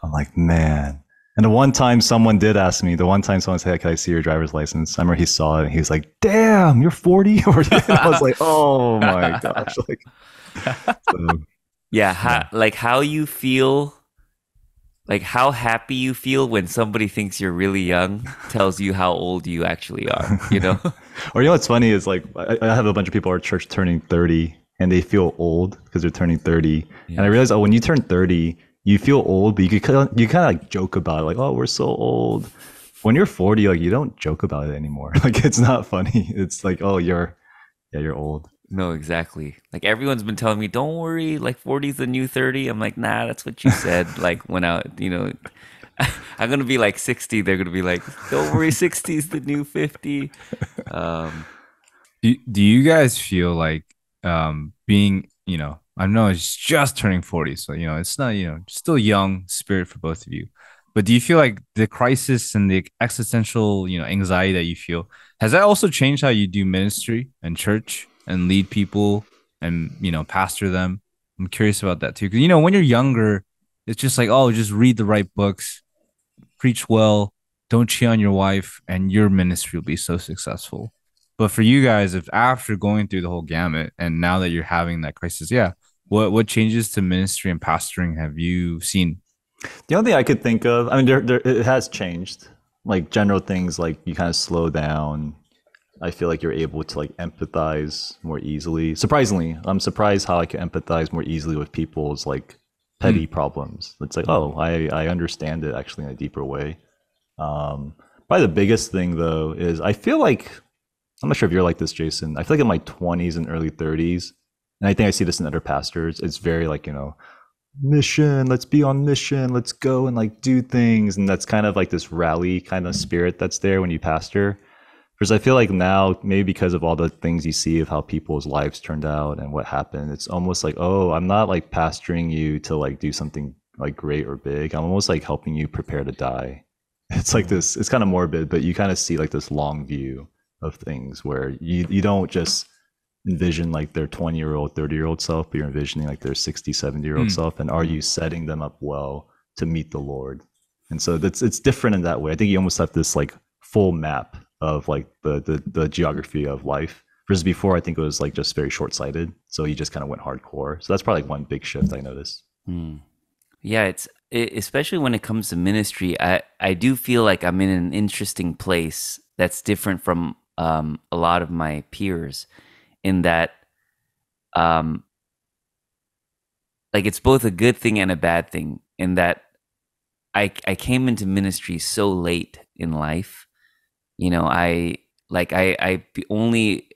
I'm like, man. And the one time someone did ask me, the one time someone said, hey, can I see your driver's license? I remember he saw it and he was like, damn, you're forty? I was like, oh my gosh. Like, so, yeah, how, yeah. Like how you feel. Like how happy you feel when somebody thinks you're really young tells you how old you actually are, you know? Or you know what's funny is like I, I have a bunch of people at our church turning thirty and they feel old because they're turning thirty. Yeah. And I realized, oh, when you turn thirty, you feel old, but you could, you kind of like joke about it, like, oh, we're so old. When you're forty, like you don't joke about it anymore. Like it's not funny. It's like, oh, you're, yeah, you're old. No, exactly. Like everyone's been telling me, don't worry, like forty is the new thirty. I'm like, nah, that's what you said. Like when I, you know, I'm going to be like sixty. They're going to be like, don't worry, sixty is the new fifty. Um, do, do you guys feel like um, being, you know, I know it's just turning forty. So, you know, it's not, you know, still young spirit for both of you. But do you feel like the crisis and the existential, you know, anxiety that you feel, has that also changed how you do ministry and church and lead people and, you know, pastor them? I'm curious about that too. Because, you know, when you're younger, it's just like, oh, just read the right books, preach well, don't cheat on your wife, and your ministry will be so successful. But for you guys, if after going through the whole gamut and now that you're having that crisis, yeah, what, what changes to ministry and pastoring have you seen? The only thing I could think of, I mean, there, there, it has changed. Like general things, like you kind of slow down. I feel like you're able to like empathize more easily. Surprisingly, I'm surprised how I can empathize more easily with people's like petty mm. problems. It's like, oh, I, I understand it actually in a deeper way. Um, probably the biggest thing though is I feel like, I'm not sure if you're like this, Jason. I feel like in my twenties and early thirties, and I think I see this in other pastors, it's very like, you know, mission, let's be on mission, let's go and like do things, and that's kind of like this rally kind of spirit that's there when you pastor. Because I feel like now, maybe because of all the things you see of how people's lives turned out and what happened, it's almost like, oh, I'm not like pastoring you to like do something like great or big, I'm almost like helping you prepare to die. It's like this, it's kind of morbid, but you kind of see like this long view of things where you you don't just envision like their twenty year old, thirty year old self, but you're envisioning like their sixty, seventy year old mm. self. And are you setting them up well to meet the Lord? And so that's, it's different in that way. I think you almost have this like full map of like the, the, the geography of life, versus before I think it was like just very short sighted. So you just kind of went hardcore. So that's probably like one big shift I noticed. Mm. Yeah. It's it, especially when it comes to ministry, I, I do feel like I'm in an interesting place that's different from um, a lot of my peers. In that, um, like it's both a good thing and a bad thing. In that, I I came into ministry so late in life, you know. I like I I only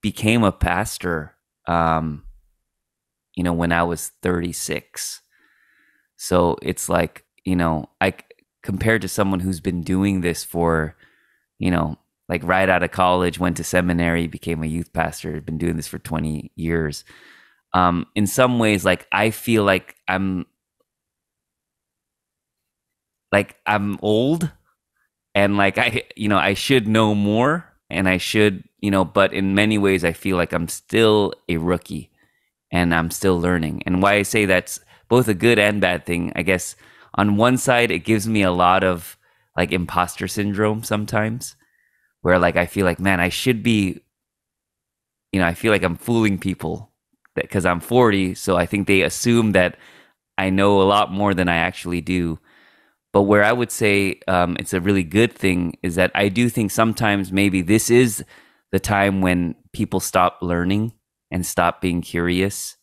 became a pastor, um, you know, when I was thirty-six. So it's like, you know, I compared to someone who's been doing this for, you know. Like right out of college, went to seminary, became a youth pastor, had been doing this for twenty years. Um, in some ways, like I feel like I'm like I'm old and like I, you know, I should know more and I should, you know, but in many ways I feel like I'm still a rookie and I'm still learning. And why I say that's both a good and bad thing, I guess on one side, it gives me a lot of like imposter syndrome sometimes. Where like I feel like, man, I should be, you know, I feel like I'm fooling people that because I'm forty, so I think they assume that I know a lot more than I actually do. But where I would say um, it's a really good thing is that I do think sometimes maybe this is the time when people stop learning and stop being curious.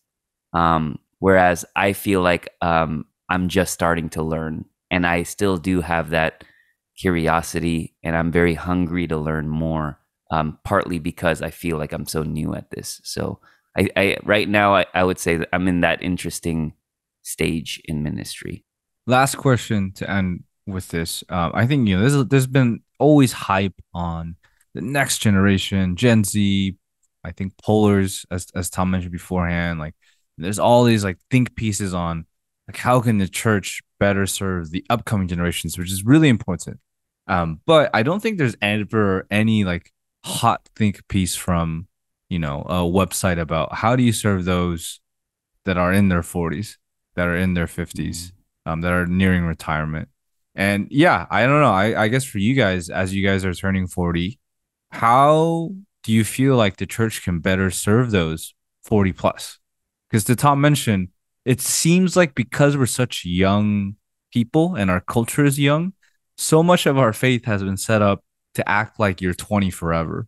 Um, whereas I feel like um, I'm just starting to learn, and I still do have that curiosity, and I'm very hungry to learn more, um, partly because I feel like I'm so new at this. So I, I right now, I, I would say that I'm in that interesting stage in ministry. Last question to end with this. Uh, I think, you know, there's, there's been always hype on the next generation, Gen Z, I think pollers, as, as Tom mentioned beforehand, like there's all these like think pieces on like how can the church better serve the upcoming generations, which is really important. Um, but I don't think there's ever any like hot think piece from, you know, a website about how do you serve those that are in their forties, that are in their fifties, um, that are nearing retirement. And yeah, I don't know. I, I guess for you guys, as you guys are turning forty, how do you feel like the church can better serve those forty plus? Because to Tom mentioned, it seems like because we're such young people and our culture is young, so much of our faith has been set up to act like you're twenty forever.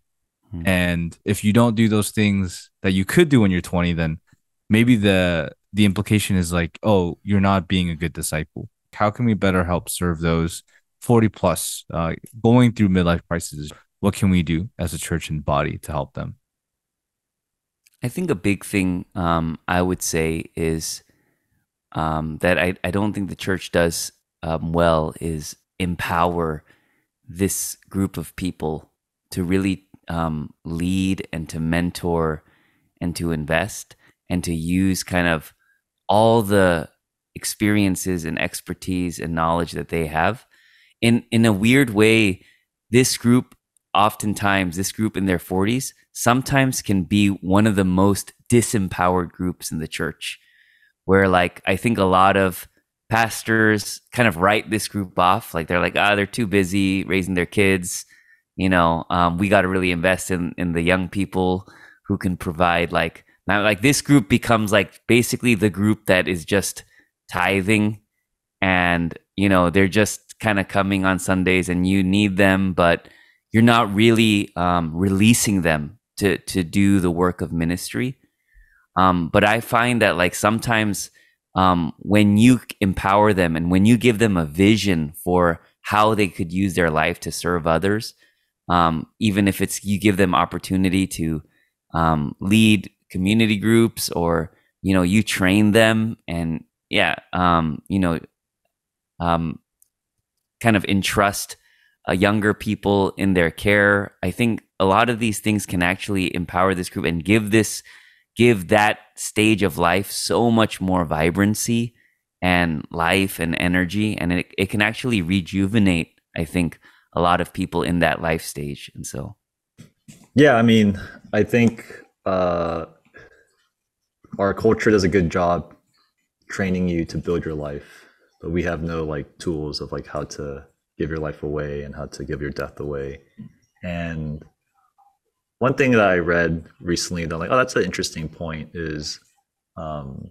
Mm-hmm. And if you don't do those things that you could do when you're twenty, then maybe the the implication is like, oh, you're not being a good disciple. How can we better help serve those forty plus uh, going through midlife crises? What can we do as a church and body to help them? I think a big thing um, I would say is um, that I, I don't think the church does um, well is empower this group of people to really um, lead and to mentor and to invest and to use kind of all the experiences and expertise and knowledge that they have. In in a weird way, this group, oftentimes this group in their forties, sometimes can be one of the most disempowered groups in the church, where like I think a lot of pastors kind of write this group off. Like they're like, ah, oh, they're too busy raising their kids. You know, um, we got to really invest in in the young people who can provide like, now like this group becomes like basically the group that is just tithing and, you know, they're just kind of coming on Sundays and you need them, but you're not really um, releasing them to to do the work of ministry. Um, but I find that like sometimes um, when you empower them and when you give them a vision for how they could use their life to serve others, um, even if it's you give them opportunity to um, lead community groups or, you know, you train them and yeah, um, you know, um, kind of entrust uh, younger people in their care. I think a lot of these things can actually empower this group and give this, give that stage of life so much more vibrancy and life and energy. And it, it can actually rejuvenate, I think, a lot of people in that life stage. And so, yeah, I mean, I think uh, our culture does a good job training you to build your life, but we have no like tools of like how to give your life away and how to give your death away. And one thing that I read recently that I'm like, oh, that's an interesting point is um,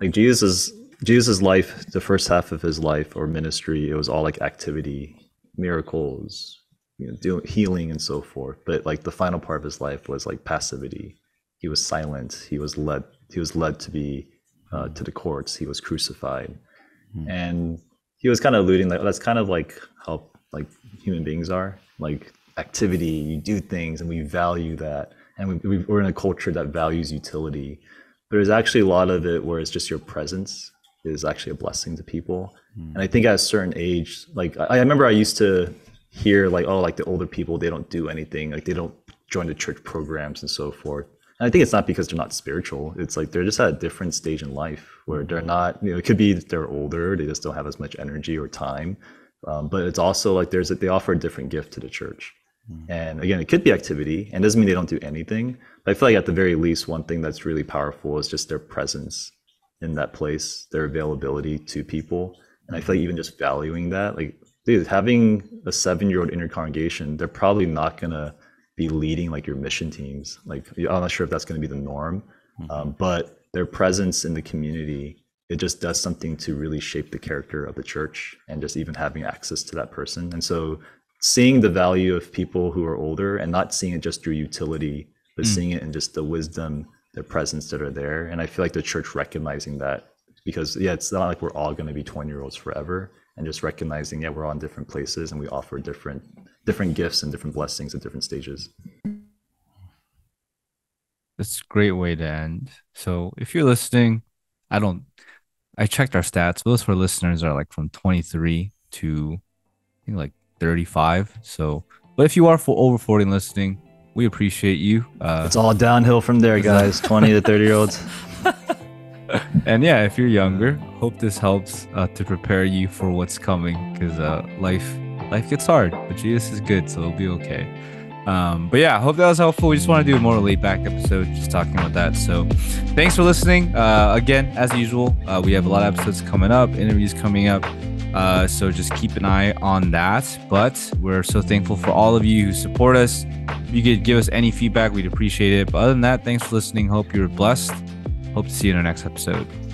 like Jesus' Jesus' life, the first half of his life or ministry, it was all like activity, miracles, you know, doing healing and so forth. But like the final part of his life was like passivity. He was silent. He was led. He was led to be uh, to the courts. He was crucified. And he was kind of alluding like, oh, that's kind of like how like human beings are, like activity, you do things and we value that. And we, we, we're in a culture that values utility, but there's actually a lot of it where it's just your presence is actually a blessing to people. Mm. And I think at a certain age, like I, I remember I used to hear like, oh, like the older people, they don't do anything. Like they don't join the church programs and so forth. And I think it's not because they're not spiritual. It's like they're just at a different stage in life where they're not, you know, it could be that they're older, they just don't have as much energy or time. Um, but it's also like there's a, they offer a different gift to the church. Mm. And again, it could be activity and doesn't mean they don't do anything. But I feel like at the very least, one thing that's really powerful is just their presence in that place, their availability to people. And I feel like even just valuing that, like dude, having a seven-year-old in your congregation, they're probably not going to be leading like your mission teams. Like I'm not sure if that's going to be the norm, um, but their presence in the community, it just does something to really shape the character of the church and just even having access to that person. And so seeing the value of people who are older and not seeing it just through utility, but mm. seeing it in just the wisdom, the presence that are there. And I feel like the church recognizing that because yeah, it's not like we're all going to be twenty year olds forever. And just recognizing, yeah, we're all in different places and we offer different different gifts and different blessings at different stages. That's a great way to end. So if you're listening, I don't, I checked our stats. Those for listeners are like from twenty-three to I think like thirty-five. So, but if you are for over forty and listening, we appreciate you. Uh, it's all downhill from there, guys, twenty to thirty year olds. And yeah, if you're younger, hope this helps uh, to prepare you for what's coming, because uh, life life gets hard, but Jesus is good, so it'll be okay. Um, but yeah, I hope that was helpful. We just want to do a more laid back episode, just talking about that. So thanks for listening. Uh, again, as usual, uh, we have a lot of episodes coming up, interviews coming up. Uh, so just keep an eye on that. But we're so thankful for all of you who support us. If you could give us any feedback, we'd appreciate it. But other than that, thanks for listening. Hope you're blessed. Hope to see you in our next episode.